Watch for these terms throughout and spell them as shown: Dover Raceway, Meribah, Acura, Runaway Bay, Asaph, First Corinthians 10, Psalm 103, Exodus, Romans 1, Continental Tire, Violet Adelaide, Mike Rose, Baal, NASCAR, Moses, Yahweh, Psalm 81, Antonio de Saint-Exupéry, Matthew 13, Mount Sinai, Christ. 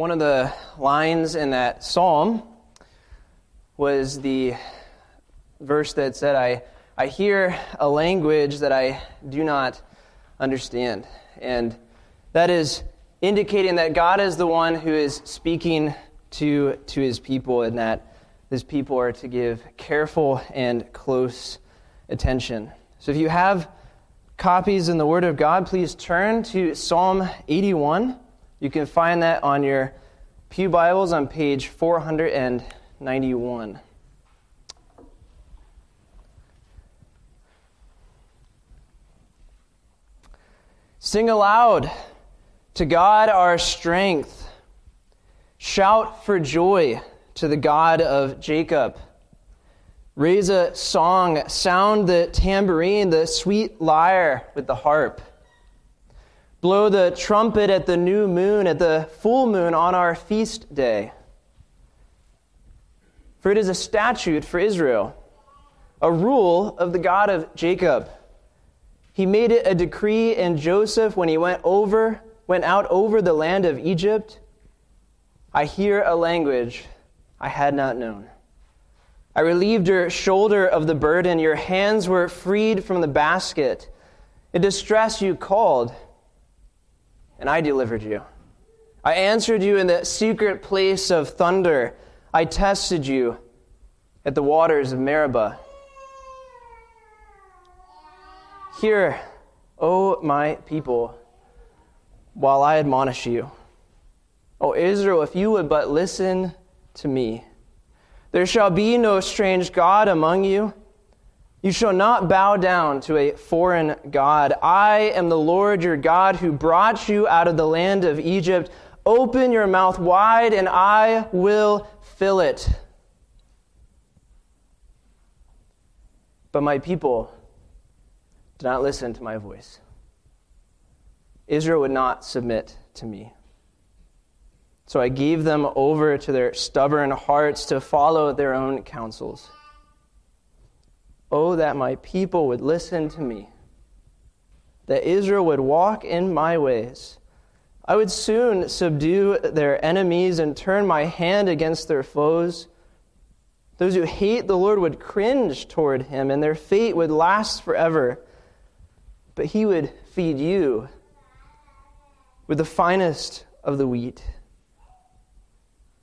One of the lines in that psalm was the verse that said, I hear a language that I do not understand. And that is indicating that God is the one who is speaking to his people, and that his people are to give careful and close attention. So if you have copies in the Word of God, please turn to Psalm 81. You can find that on your pew Bibles on page 491. Sing aloud to God our strength. Shout for joy to the God of Jacob. Raise a song, sound the tambourine, the sweet lyre with the harp. Blow the trumpet at the new moon, at the full moon on our feast day. For it is a statute for Israel, a rule of the God of Jacob. He made it a decree in Joseph when he went out over the land of Egypt. I hear a language I had not known. I relieved your shoulder of the burden. Your hands were freed from the basket. In distress you called, and I delivered you. I answered you in the secret place of thunder. I tested you at the waters of Meribah. Hear, O my people, while I admonish you. O Israel, if you would but listen to me. There shall be no strange god among you. You shall not bow down to a foreign god. I am the Lord your God who brought you out of the land of Egypt. Open your mouth wide, and I will fill it. But my people did not listen to my voice. Israel would not submit to me. So I gave them over to their stubborn hearts to follow their own counsels. Oh, that my people would listen to me, that Israel would walk in my ways. I would soon subdue their enemies and turn my hand against their foes. Those who hate the Lord would cringe toward him, and their fate would last forever. But he would feed you with the finest of the wheat.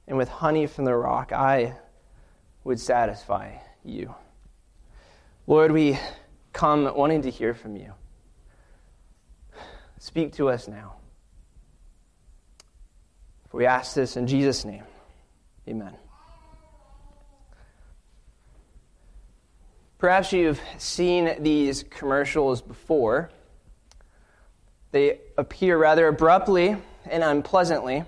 And with honey from the rock, I would satisfy you. Lord, we come wanting to hear from you. Speak to us now. For we ask this in Jesus' name. Amen. Perhaps you've seen these commercials before. They appear rather abruptly and unpleasantly.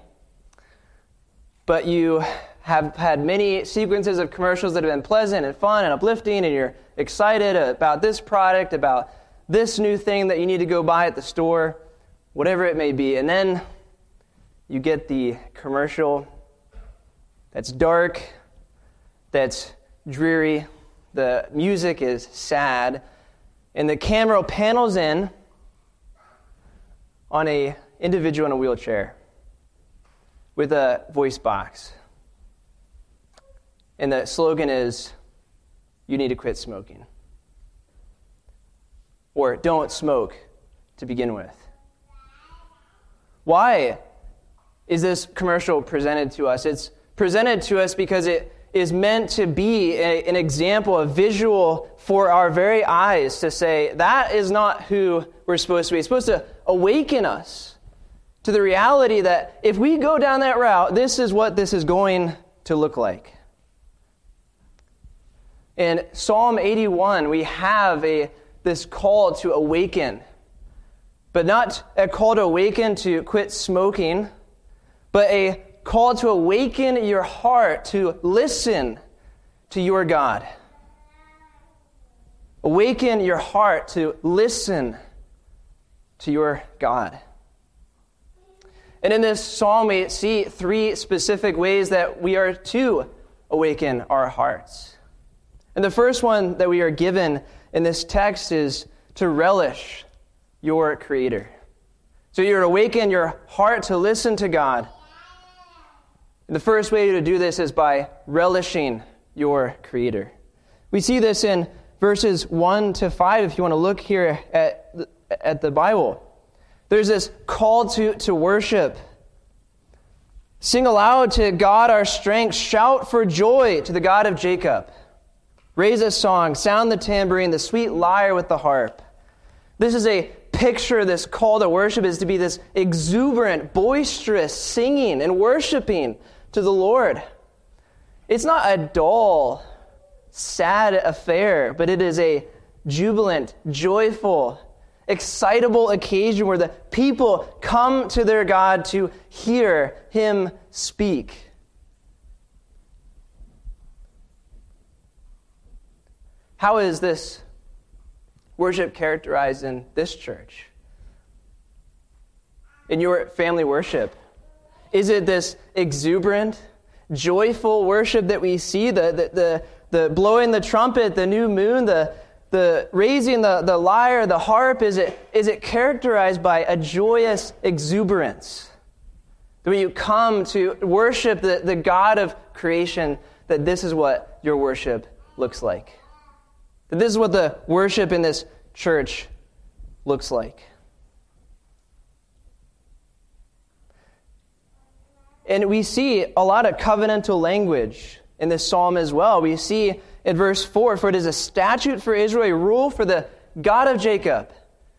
But you have had many sequences of commercials that have been pleasant and fun and uplifting, and you're excited about this product, about this new thing that you need to go buy at the store, whatever it may be. And then you get the commercial that's dark, that's dreary, the music is sad, and the camera panels in on an individual in a wheelchair with a voice box. And the slogan is, you need to quit smoking. Or don't smoke to begin with. Why is this commercial presented to us? It's presented to us because it is meant to be an example, a visual for our very eyes to say, that is not who we're supposed to be. It's supposed to awaken us to the reality that if we go down that route, this is what this is going to look like. In Psalm 81, we have this call to awaken, but not a call to awaken to quit smoking, but a call to awaken your heart to listen to your God. Awaken your heart to listen to your God. And in this psalm, we see three specific ways that we are to awaken our hearts. And the first one that we are given in this text is to relish your Creator. So you're to awaken your heart to listen to God. And the first way to do this is by relishing your Creator. We see this in verses 1 to 5, if you want to look here at the Bible. There's this call to worship. Sing aloud to God our strength. Shout for joy to the God of Jacob. Raise a song. Sound the tambourine, the sweet lyre with the harp. This is a picture. This call to worship is to be this exuberant, boisterous singing and worshiping to the Lord. It's not a dull, sad affair, but it is a jubilant, joyful, excitable occasion where the people come to their God to hear Him speak. How is this worship characterized in this church? In your family worship? Is it this exuberant, joyful worship that we see? The blowing the trumpet, the new moon, the raising the lyre, the harp, is it characterized by a joyous exuberance? When you come to worship the God of creation, that this is what your worship looks like. That this is what the worship in this church looks like. And we see a lot of covenantal language in this psalm as well. We see in verse 4, for it is a statute for Israel, a rule for the God of Jacob.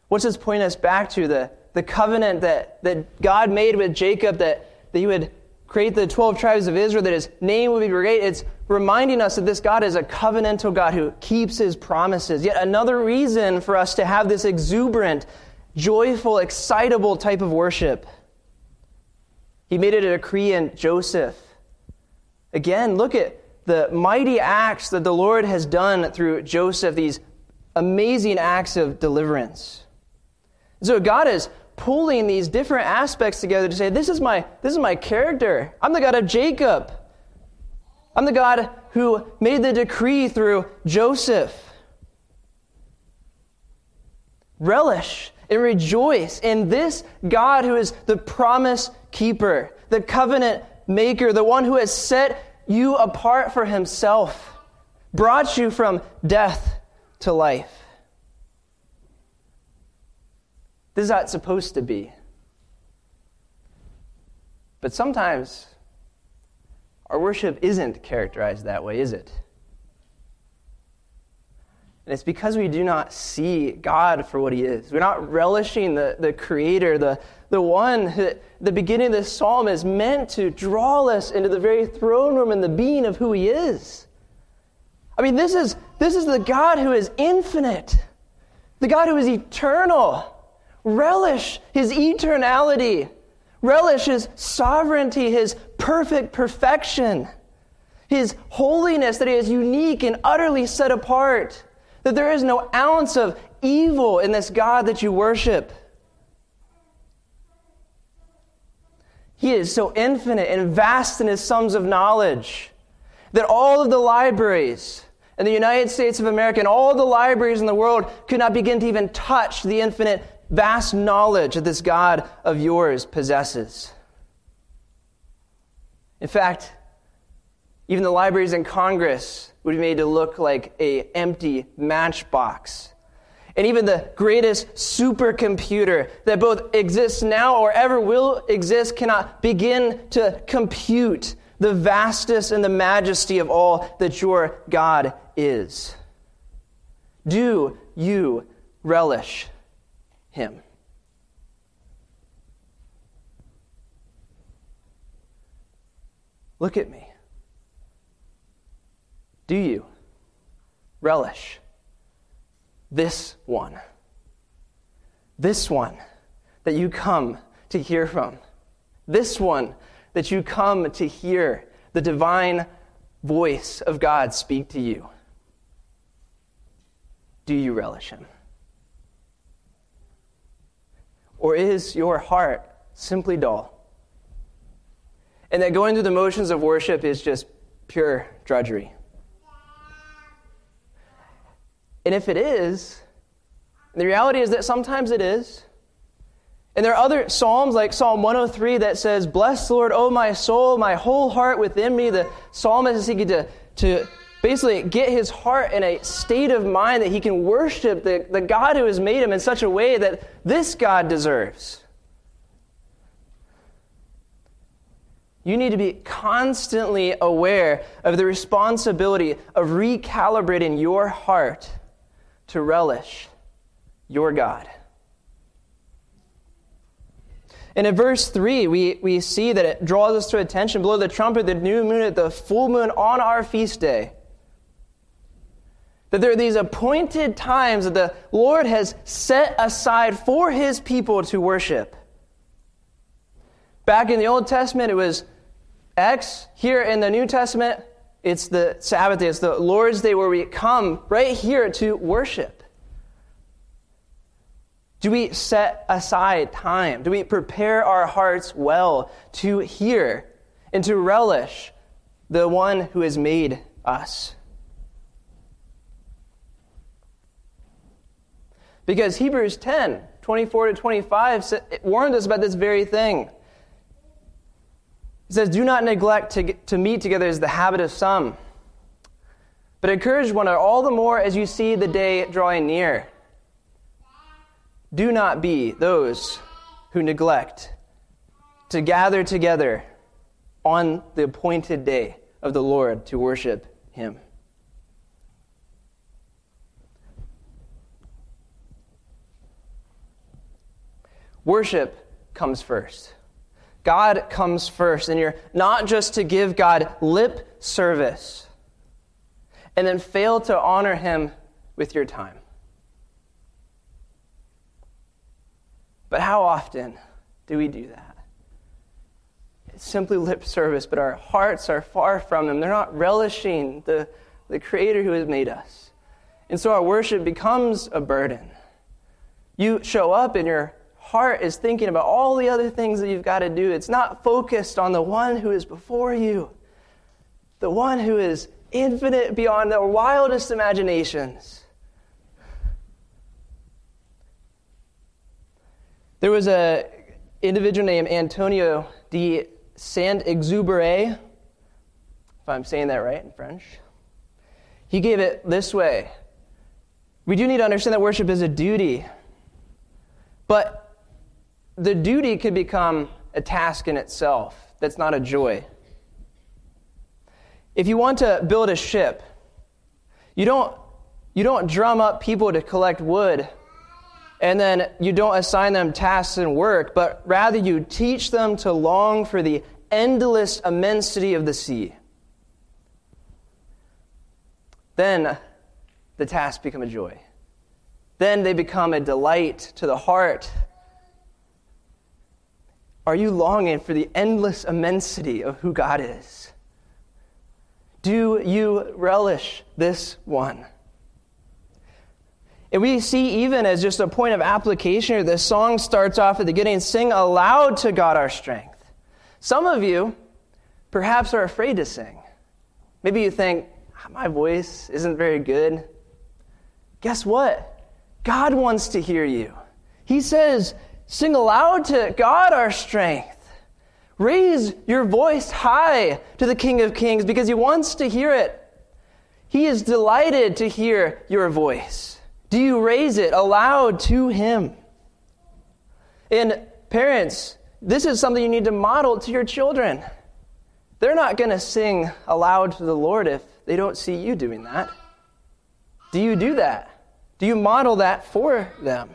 What's this pointing us back to? The covenant that God made with Jacob, that He would create the 12 tribes of Israel, that His name would be great. It's reminding us that this God is a covenantal God who keeps His promises. Yet another reason for us to have this exuberant, joyful, excitable type of worship. He made it a decree in Joseph. Again, look at the mighty acts that the Lord has done through Joseph, these amazing acts of deliverance. So God is pulling these different aspects together to say, this is my character. I'm the God of Jacob. I'm the God who made the decree through Joseph. Relish and rejoice in this God who is the promise keeper, the covenant maker, the one who has set you apart for Himself, brought you from death to life. This is how it's supposed to be. But sometimes our worship isn't characterized that way, is it? And it's because we do not see God for what He is. We're not relishing the Creator, the one that the beginning of this psalm is meant to draw us into the very throne room and the being of who He is. I mean, this is the God who is infinite, the God who is eternal. Relish His eternality. Relish His sovereignty, His perfection, His holiness, that He is unique and utterly set apart. That there is no ounce of evil in this God that you worship. He is so infinite and vast in His sums of knowledge that all of the libraries in the United States of America and all the libraries in the world could not begin to even touch the infinite, vast knowledge that this God of yours possesses. In fact, even the libraries in Congress would be made to look like an empty matchbox. And even the greatest supercomputer that both exists now or ever will exist cannot begin to compute the vastness and the majesty of all that your God is. Do you relish Him? Look at me. Do you relish this one that you come to hear from, this one that you come to hear the divine voice of God speak to you? Do you relish Him? Or is your heart simply dull? And that going through the motions of worship is just pure drudgery. And if it is, the reality is that sometimes it is, And there are other psalms like Psalm 103 that says, "Bless the Lord, O my soul, my whole heart within me." The psalmist is seeking to basically get his heart in a state of mind that he can worship the God who has made him in such a way that this God deserves. You need to be constantly aware of the responsibility of recalibrating your heart to relish your God. And in verse 3, we see that it draws us to attention. Blow the trumpet, the new moon, at the full moon on our feast day. That there are these appointed times that the Lord has set aside for His people to worship. Back in the Old Testament, it was X. Here in the New Testament, it's the Sabbath day. It's the Lord's day where we come right here to worship. Do we set aside time? Do we prepare our hearts well to hear and to relish the one who has made us? Because Hebrews 10, 24 to 25 warned us about this very thing. It says, "Do not neglect to meet together as the habit of some, but encourage one another all the more as you see the day drawing near. Do not be those who neglect to gather together on the appointed day of the Lord to worship Him." Worship comes first. God comes first, and you're not just to give God lip service and then fail to honor Him with your time. But how often do we do that? It's simply lip service, but our hearts are far from Him. They're not relishing the Creator who has made us. And so our worship becomes a burden. You show up and your heart is thinking about all the other things that you've got to do. It's not focused on the one who is before you, the one who is infinite beyond the wildest imaginations. There was an individual named Antonio de Saint-Exupéry, if I'm saying that right in French. He gave it this way. We do need to understand that worship is a duty, but the duty could become a task in itself that's not a joy. If you want to build a ship, you don't drum up people to collect wood, and then you don't assign them tasks and work, but rather you teach them to long for the endless immensity of the sea. Then the tasks become a joy. Then they become a delight to the heart. Are you longing for the endless immensity of who God is? Do you relish this one? And we see, even as just a point of application here, this song starts off at the beginning, "Sing aloud to God our strength." Some of you, perhaps, are afraid to sing. Maybe you think, my voice isn't very good. Guess what? God wants to hear you. He says, "Sing aloud to God our strength." Raise your voice high to the King of Kings, because He wants to hear it. He is delighted to hear your voice. Do you raise it aloud to Him? And parents, this is something you need to model to your children. They're not going to sing aloud to the Lord if they don't see you doing that. Do you do that? Do you model that for them?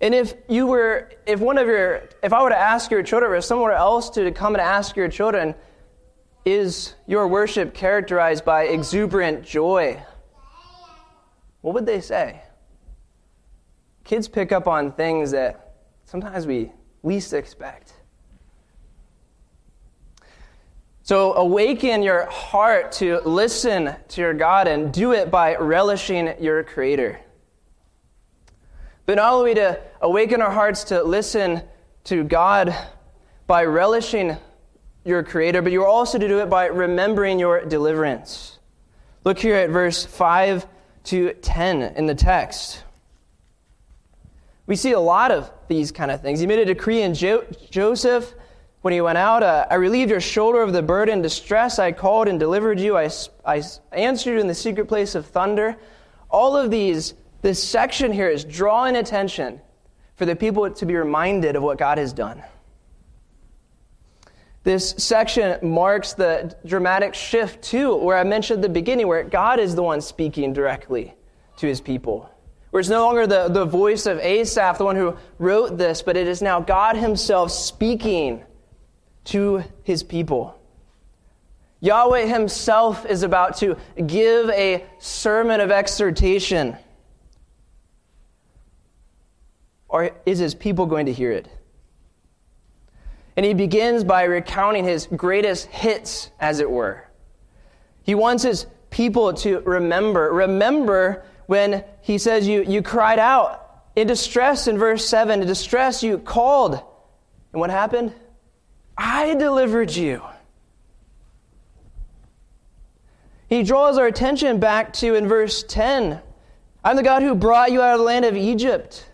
And if I were to ask your children, or someone else to come and ask your children, is your worship characterized by exuberant joy? What would they say? Kids pick up on things that sometimes we least expect. So awaken your heart to listen to your God, and do it by relishing your Creator. But not only to awaken our hearts to listen to God by relishing your Creator, but you are also to do it by remembering your deliverance. Look here at verse 5 to 10 in the text. We see a lot of these kind of things. He made a decree in Joseph when he went out. I relieved your shoulder of the burden, distress. I called and delivered you. I answered in the secret place of thunder. All of these, this section here is drawing attention for the people to be reminded of what God has done. This section marks the dramatic shift, too, where I mentioned at the beginning, where God is the one speaking directly to his people. Where it's no longer the voice of Asaph, the one who wrote this, but it is now God himself speaking to his people. Yahweh himself is about to give a sermon of exhortation. Or is his people going to hear it? And he begins by recounting his greatest hits, as it were. He wants his people to remember. Remember when he says you cried out in distress in verse 7. In distress you called. And what happened? I delivered you. He draws our attention back to in verse 10. I'm the God who brought you out of the land of Egypt.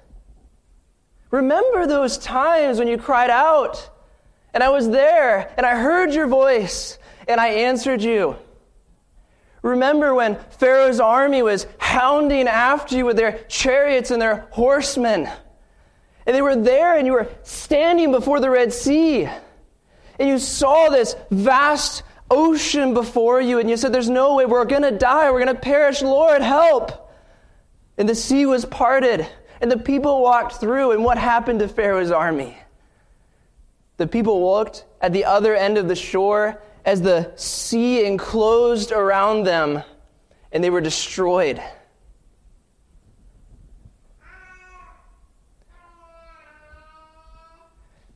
Remember those times when you cried out. And I was there, and I heard your voice, and I answered you. Remember when Pharaoh's army was hounding after you with their chariots and their horsemen. And they were there, and you were standing before the Red Sea. And you saw this vast ocean before you, and you said, there's no way, we're going to die, we're going to perish, Lord, help. And the sea was parted, and the people walked through, and what happened to Pharaoh's army? The people looked at the other end of the shore as the sea enclosed around them, and they were destroyed.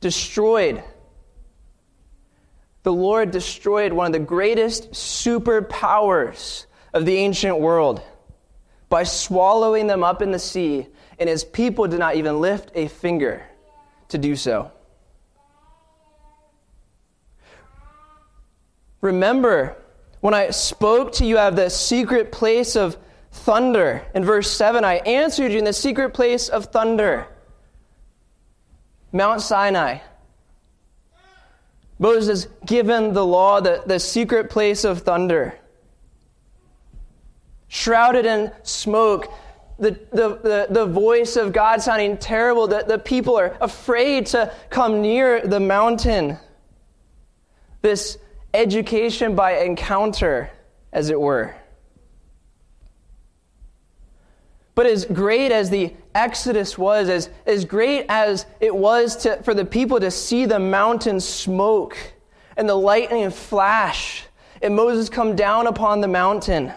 Destroyed. The Lord destroyed one of the greatest superpowers of the ancient world by swallowing them up in the sea, and his people did not even lift a finger to do so. Remember when I spoke to you out of the secret place of thunder. In verse 7, I answered you in the secret place of thunder. Mount Sinai. Moses given the law, the secret place of thunder. Shrouded in smoke, the voice of God sounding terrible. The people are afraid to come near the mountain. This education by encounter, as it were. But as great as the Exodus was, as great as it was for the people to see the mountain smoke and the lightning flash and Moses come down upon the mountain,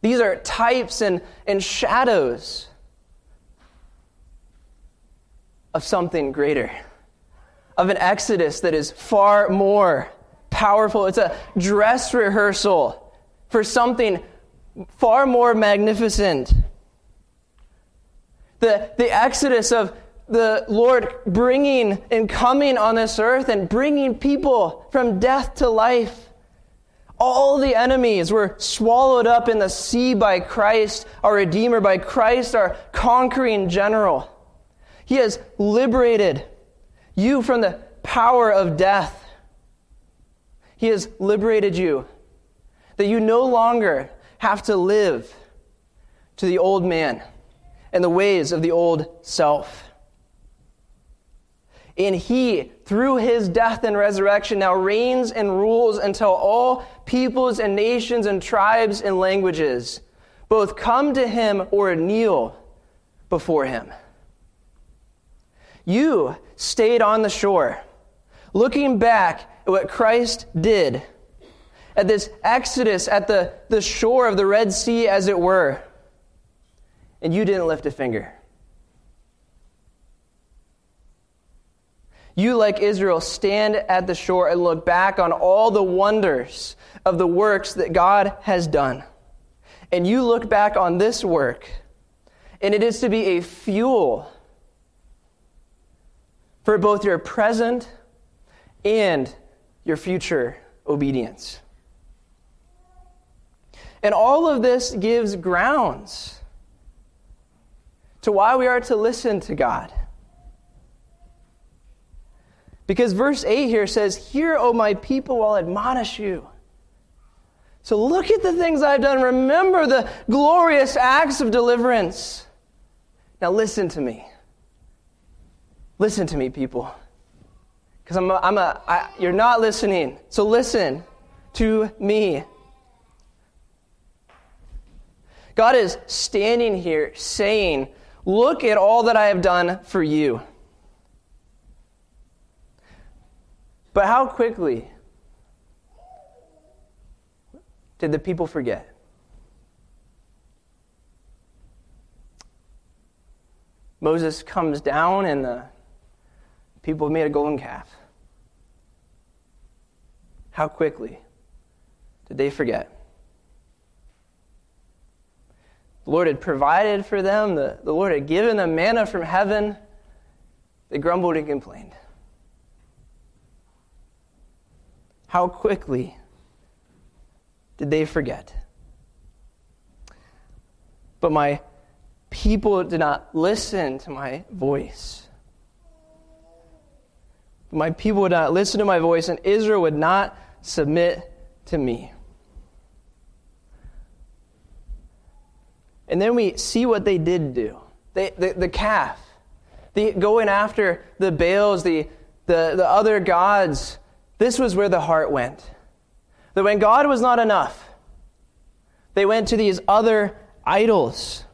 these are types and shadows of something greater. Of an Exodus that is far more powerful. It's a dress rehearsal for something far more magnificent. The Exodus of the Lord bringing and coming on this earth and bringing people from death to life. All the enemies were swallowed up in the sea by Christ, our Redeemer, by Christ, our conquering general. He has liberated you from the power of death. He has liberated you, that you no longer have to live to the old man and the ways of the old self. And he, through his death and resurrection, now reigns and rules until all peoples and nations and tribes and languages both come to him or kneel before him. You stayed on the shore, looking back at what Christ did, at this exodus at the shore of the Red Sea, as it were, and you didn't lift a finger. You, like Israel, stand at the shore and look back on all the wonders of the works that God has done. And you look back on this work, and it is to be a fuel for both your present and your future obedience. And all of this gives grounds to why we are to listen to God. Because verse 8 here says, "Hear, O my people, I'll admonish you." So look at the things I've done. Remember the glorious acts of deliverance. Now listen to me. Listen to me, people. Because you're not listening. So listen to me. God is standing here saying, look at all that I have done for you. But how quickly did the people forget? Moses comes down and the people made a golden calf. How quickly did they forget? The Lord had provided for them. The Lord had given them manna from heaven. They grumbled and complained. How quickly did they forget? But my people did not listen to my voice. My people would not listen to my voice, and Israel would not submit to me. And then we see what they did do. The calf. The going after the Baals, the other gods. This was where the heart went. That when God was not enough, they went to these other idols.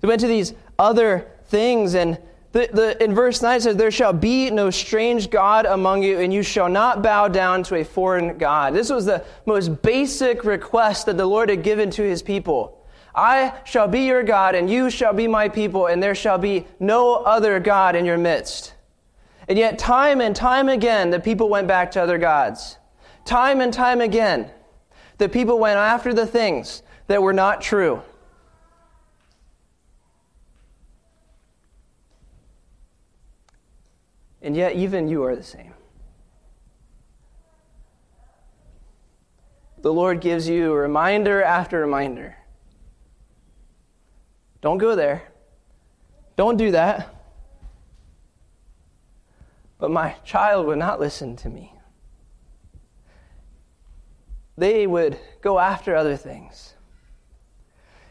They went to these other things. And in verse 9 it says, "There shall be no strange god among you, and you shall not bow down to a foreign god." This was the most basic request that the Lord had given to his people. I shall be your God, and you shall be my people, and there shall be no other God in your midst. And yet time and time again, the people went back to other gods. Time and time again, the people went after the things that were not true. And yet even you are the same. The Lord gives you reminder after reminder. Don't go there. Don't do that. But my child would not listen to me. They would go after other things.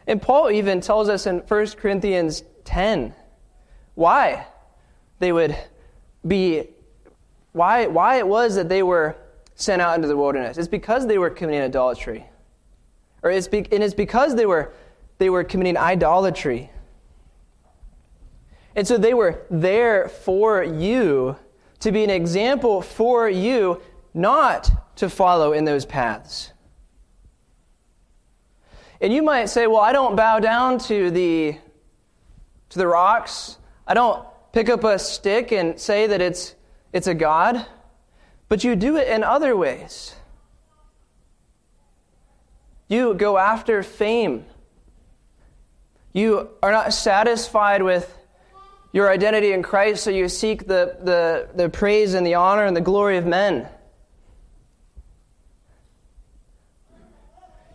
And Paul even tells us in First Corinthians 10 why they would be, why it was that they were sent out into the wilderness. It's because they were committing adultery. And it's because they were committing idolatry. And so they were there for you, to be an example for you, not to follow in those paths. And you might say, well, I don't bow down to the rocks. I don't pick up a stick and say that it's a god. But you do it in other ways. You go after fame. You are not satisfied with your identity in Christ, so you seek the praise and the honor and the glory of men.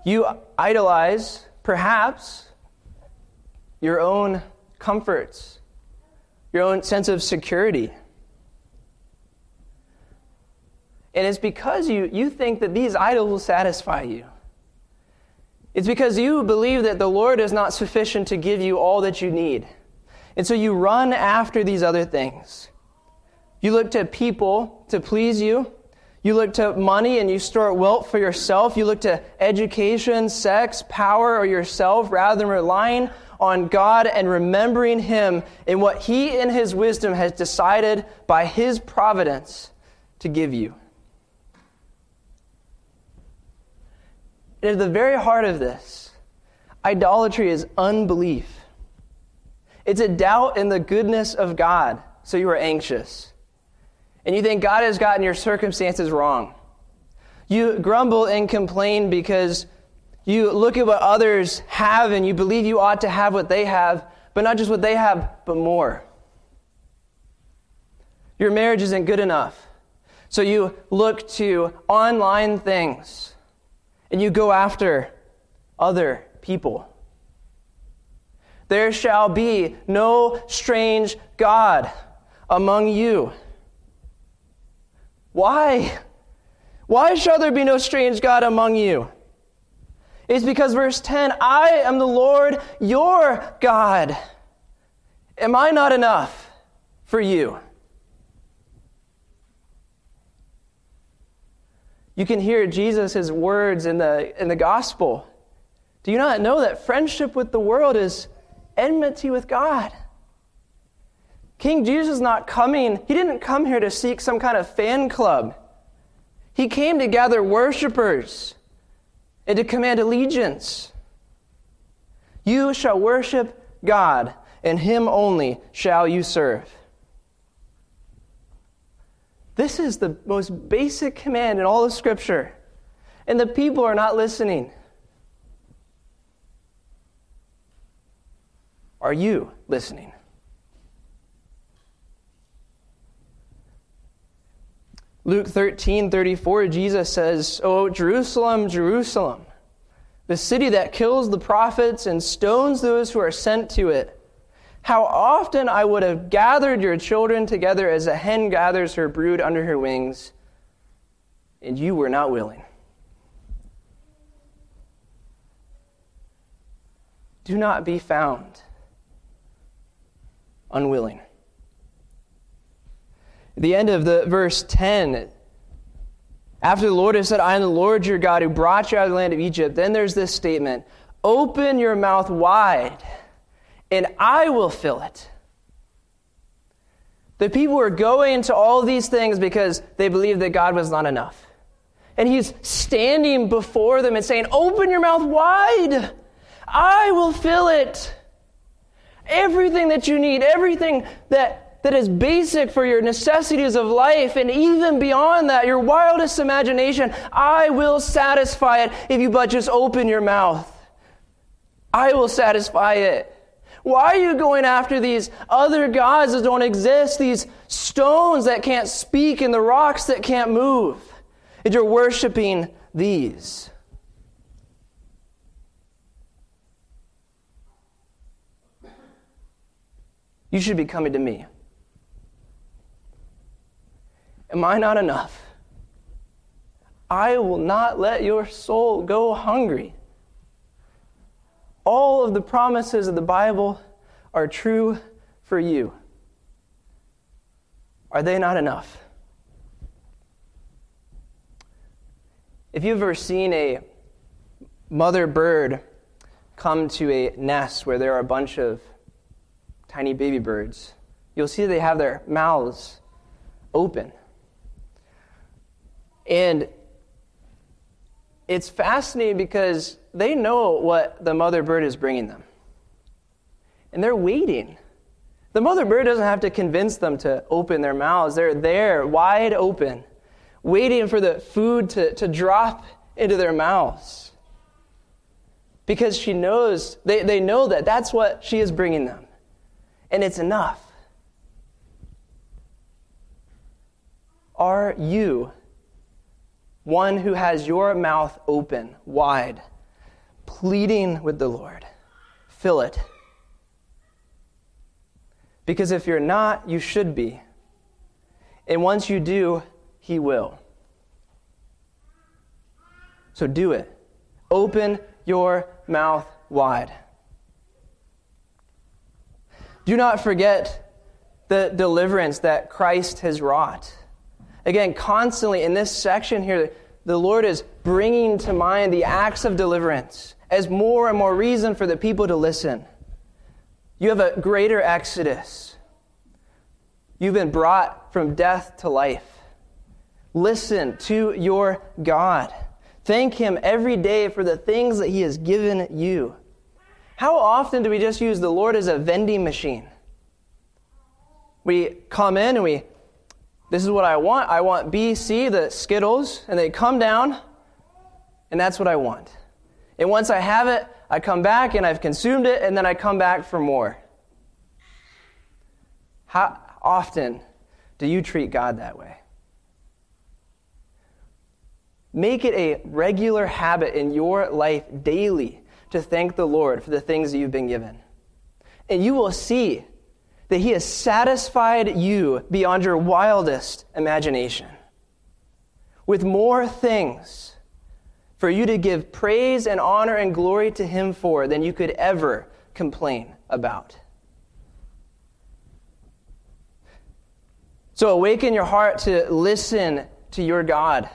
You idolize, perhaps, your own comforts, your own sense of security. And it's because you think that these idols will satisfy you. It's because you believe that the Lord is not sufficient to give you all that you need. And so you run after these other things. You look to people to please you. You look to money and you store wealth for yourself. You look to education, sex, power, or yourself, rather than relying on God and remembering Him and what He in His wisdom has decided by His providence to give you. And at the very heart of this, idolatry is unbelief. It's a doubt in the goodness of God, so you are anxious. And you think God has gotten your circumstances wrong. You grumble and complain because you look at what others have and you believe you ought to have what they have, but not just what they have, but more. Your marriage isn't good enough, so you look to online things. And you go after other people. There shall be no strange god among you. Why? Why shall there be no strange god among you? It's because verse 10, I am the Lord your God. Am I not enough for you? You can hear Jesus' words in the gospel. Do you not know that friendship with the world is enmity with God? King Jesus is not coming. He didn't come here to seek some kind of fan club. He came to gather worshipers and to command allegiance. You shall worship God, and Him only shall you serve. This is the most basic command in all of Scripture, and the people are not listening. Are you listening? Luke 13:34, Jesus says, "O Jerusalem, Jerusalem, the city that kills the prophets and stones those who are sent to it, how often I would have gathered your children together as a hen gathers her brood under her wings, and you were not willing." Do not be found unwilling. At the end of the verse 10, after the Lord has said, I am the Lord your God who brought you out of the land of Egypt, then there's this statement, open your mouth wide, and I will fill it. The people are going to all these things because they believed that God was not enough. And He's standing before them and saying, open your mouth wide, I will fill it. Everything that you need, everything that is basic for your necessities of life, and even beyond that, your wildest imagination, I will satisfy it if you but just open your mouth. I will satisfy it. Why are you going after these other gods that don't exist, these stones that can't speak and the rocks that can't move? And you're worshiping these. You should be coming to me. Am I not enough? I will not let your soul go hungry. All of the promises of the Bible are true for you. Are they not enough? If you've ever seen a mother bird come to a nest where there are a bunch of tiny baby birds, you'll see they have their mouths open. And it's fascinating because they know what the mother bird is bringing them. And they're waiting. The mother bird doesn't have to convince them to open their mouths. They're there, wide open, waiting for the food to drop into their mouths. Because she knows, they know that that's what she is bringing them. And it's enough. Are you one who has your mouth open, wide, pleading with the Lord? Fill it. Because if you're not, you should be. And once you do, He will. So do it. Open your mouth wide. Do not forget the deliverance that Christ has wrought. Again, constantly in this section here, the Lord is bringing to mind the acts of deliverance as more and more reason for the people to listen. You have a greater exodus. You've been brought from death to life. Listen to your God. Thank Him every day for the things that He has given you. How often do we just use the Lord as a vending machine? We come in and this is what I want. I want B, C, the Skittles, and they come down, and that's what I want. And once I have it, I come back, and I've consumed it, and then I come back for more. How often do you treat God that way? Make it a regular habit in your life daily to thank the Lord for the things that you've been given. and you will see that he has satisfied you beyond your wildest imagination with more things for you to give praise and honor and glory to him for than you could ever complain about. So awaken your heart to listen to your God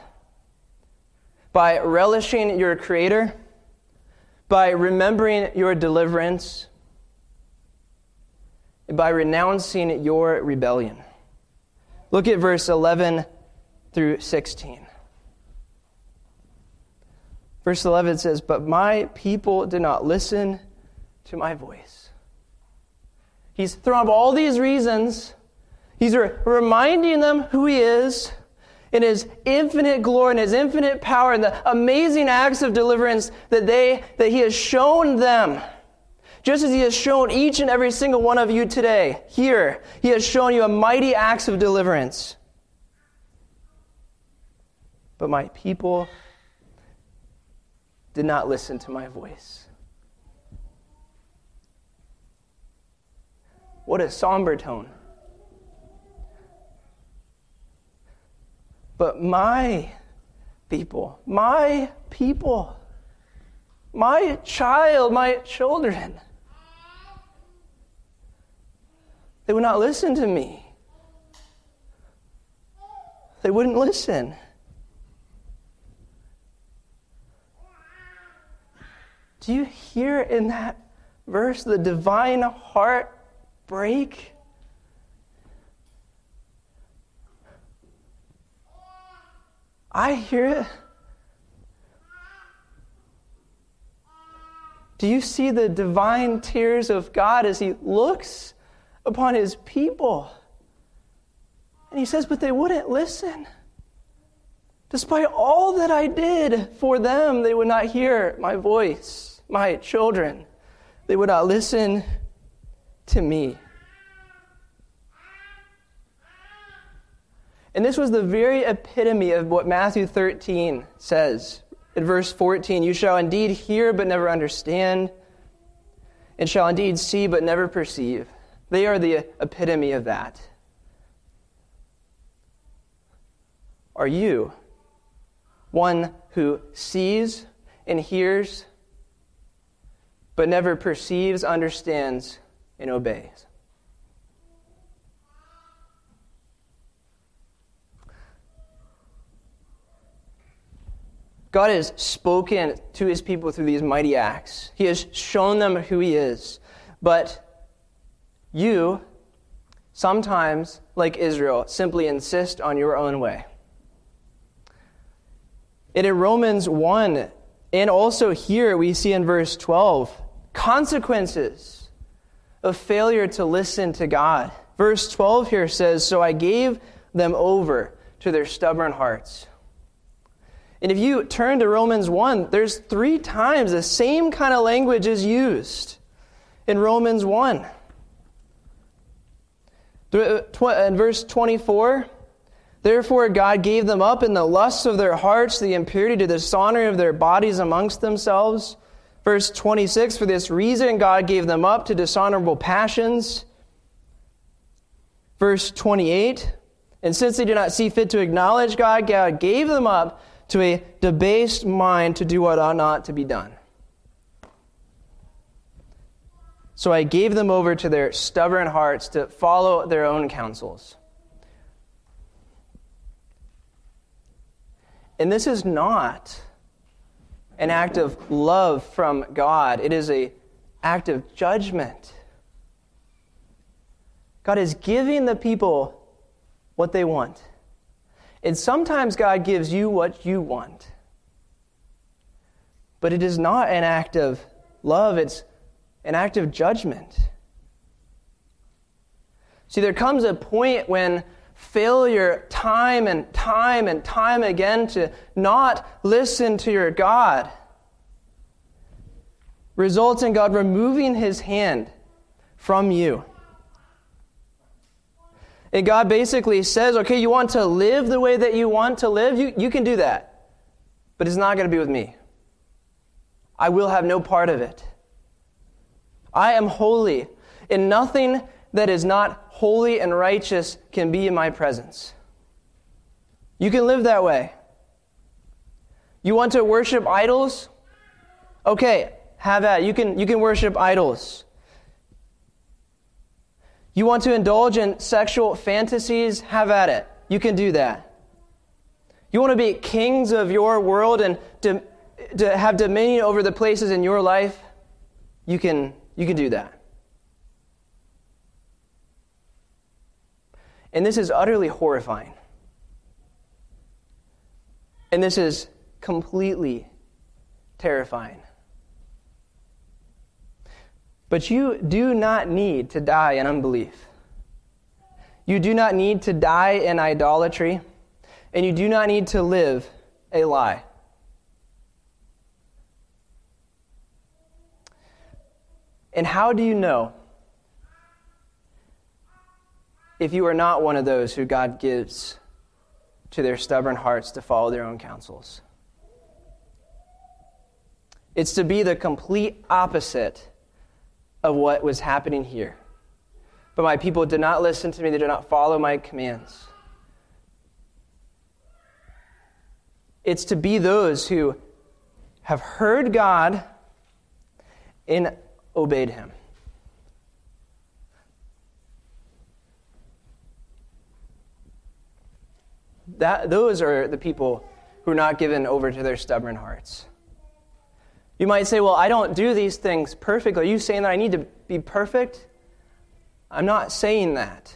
by relishing your Creator, by remembering your deliverance, and by renouncing your rebellion. Look at verse 11 through 16. Verse 11 says, "But my people did not listen to my voice." He's thrown up all these reasons. He's reminding them who he is in his infinite glory and his infinite power and the amazing acts of deliverance that he has shown them. Just as he has shown each and every single one of you today, here, he has shown you a mighty acts of deliverance. But my people did not listen to my voice. What a somber tone. But my people, my child, my children, they would not listen to me. They wouldn't listen. Do you hear in that verse the divine heartbreak? I hear it. Do you see the divine tears of God as he looks upon his people? And he says, but they wouldn't listen. Despite all that I did for them, they would not hear my voice, my children. They would not listen to me. And this was the very epitome of what Matthew 13 says. In verse 14, "You shall indeed hear but never understand, and shall indeed see but never perceive." They are the epitome of that. Are you one who sees and hears but never perceives, understands, and obeys? God has spoken to his people through these mighty acts. He has shown them who he is. But you, sometimes, like Israel, simply insist on your own way. And in Romans 1, and also here we see in verse 12, consequences of failure to listen to God. Verse 12 here says, "So I gave them over to their stubborn hearts." And if you turn to Romans 1, there's 3 times the same kind of language is used in Romans 1. In verse 24, "Therefore God gave them up in the lusts of their hearts, the impurity to the dishonor of their bodies amongst themselves." Verse 26, "For this reason God gave them up to dishonorable passions." Verse 28, "And since they did not see fit to acknowledge God, God gave them up to a debased mind to do what ought not to be done. So I gave them over to their stubborn hearts to follow their own counsels." And this is not an act of love from God. It is an act of judgment. God is giving the people what they want. And sometimes God gives you what you want. But it is not an act of love, it's an act of judgment. See, there comes a point when failure time and time again to not listen to your God results in God removing his hand from you. And God basically says, okay, you want to live the way that you want to live? You can do that. But it's not going to be with me. I will have no part of it. I am holy. and nothing that is not holy and righteous can be in my presence. You can live that way. You want to worship idols? Okay, have at it. You can worship idols. You want to indulge in sexual fantasies? Have at it. You can do that. You want to be kings of your world and to have dominion over the places in your life? You can do that. And this is utterly horrifying. And this is completely terrifying. But you do not need to die in unbelief. You do not need to die in idolatry. And you do not need to live a lie. And how do you know if you are not one of those who God gives to their stubborn hearts to follow their own counsels? It's to be the complete opposite of what was happening here. But my people did not listen to me. They did not follow my commands. It's to be those who have heard God and obeyed him. Those are the people who are not given over to their stubborn hearts. You might say, well, I don't do these things perfectly. Are you saying that I need to be perfect? I'm not saying that.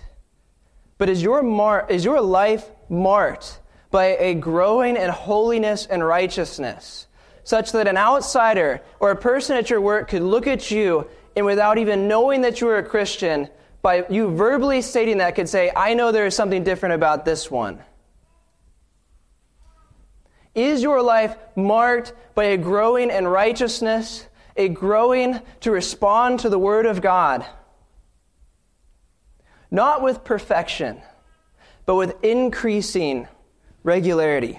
But is your life marked by a growing in holiness and righteousness, such that an outsider or a person at your work could look at you and without even knowing that you were a Christian, by you verbally stating that, could say, I know there is something different about this one? Is your life marked by a growing in righteousness, a growing to respond to the Word of God? Not with perfection, but with increasing regularity.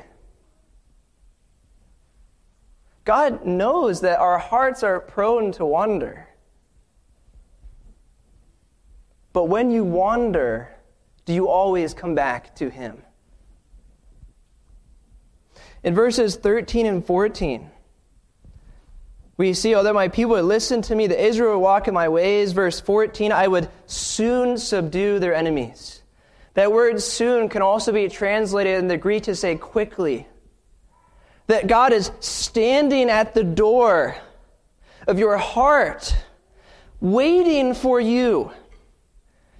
God knows that our hearts are prone to wander. But when you wander, do you always come back to Him? In verses 13 and 14, we see, although my people would listen to me, the Israel would walk in my ways. Verse 14, I would soon subdue their enemies. That word soon can also be translated in the Greek to say quickly. That God is standing at the door of your heart, waiting for you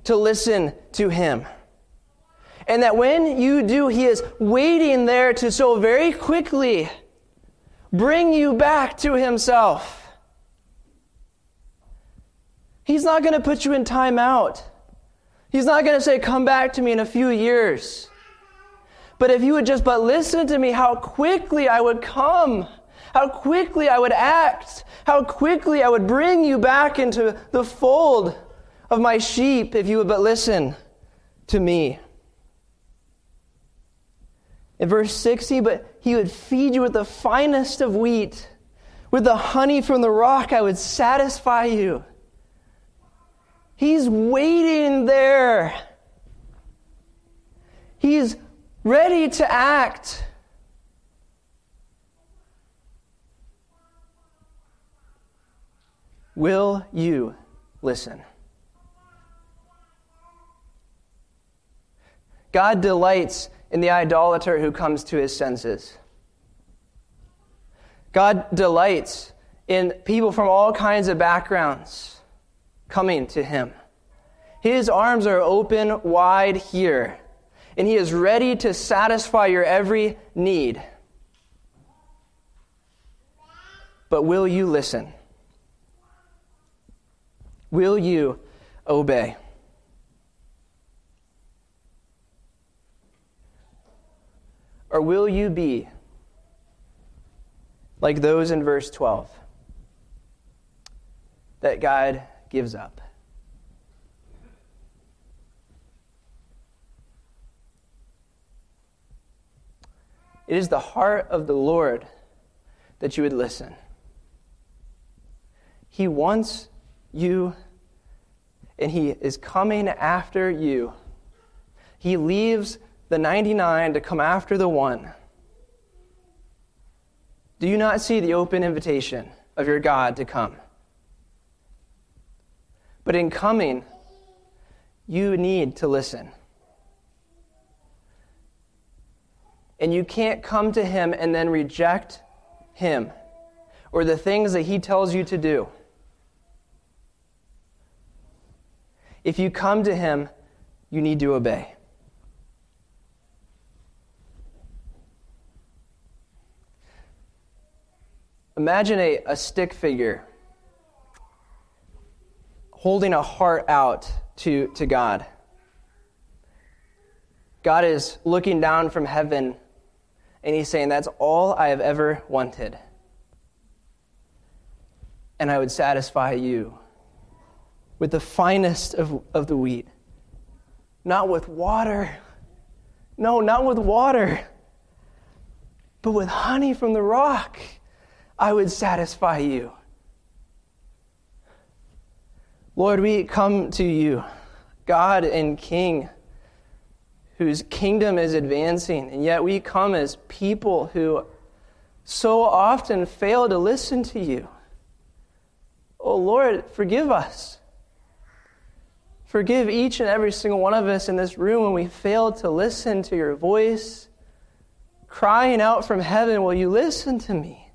to listen to Him. And that when you do, He is waiting there to so very quickly bring you back to Himself. He's not going to put you in time out. He's not going to say, come back to me in a few years. But if you would just but listen to me, how quickly I would come, how quickly I would act, how quickly I would bring you back into the fold of my sheep if you would but listen to me. In verse 60, but he would feed you with the finest of wheat. With the honey from the rock, I would satisfy you. He's waiting there. He's ready to act. Will you listen? God delights in the idolater who comes to his senses. God delights in people from all kinds of backgrounds coming to him. His arms are open wide here, and he is ready to satisfy your every need. But will you listen? Will you obey? Or will you be like those in verse 12 that God gives up? It is the heart of the Lord that you would listen. He wants you and he is coming after you. He leaves the 99 to come after the one. Do you not see the open invitation of your God to come? But in coming, you need to listen. And you can't come to him and then reject him or the things that he tells you to do. If you come to him, you need to obey. Imagine a stick figure holding a heart out to God. God is looking down from heaven, and he's saying, that's all I have ever wanted. And I would satisfy you with the finest of the wheat. Not with water. No, not with water. But with honey from the rock, I would satisfy you. Lord, we come to you, God and King, whose kingdom is advancing, and yet we come as people who so often fail to listen to you. Oh, Lord, forgive us. Forgive each and every single one of us in this room when we fail to listen to your voice, crying out from heaven, will you listen to me?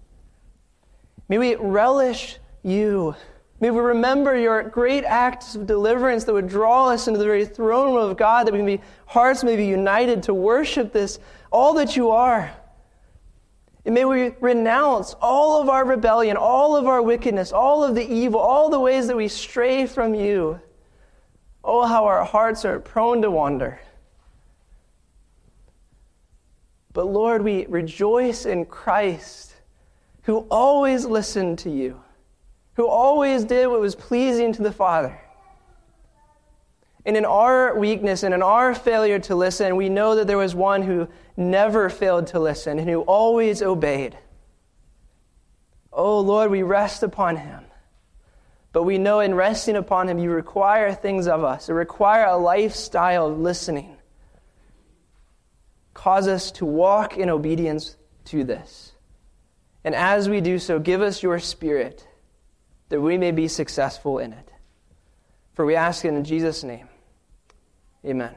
May we relish you. May we remember your great acts of deliverance that would draw us into the very throne room of God, that hearts may be united to worship this, all that you are. And may we renounce all of our rebellion, all of our wickedness, all of the evil, all the ways that we stray from you. Oh, how our hearts are prone to wander. But Lord, we rejoice in Christ, who always listened to you, who always did what was pleasing to the Father. And in our weakness and in our failure to listen, we know that there was one who never failed to listen and who always obeyed. Oh, Lord, we rest upon him. But we know in resting upon him, you require things of us. You require a lifestyle of listening. Cause us to walk in obedience to this. And as we do so, give us your Spirit, that we may be successful in it. For we ask it in Jesus' name. Amen.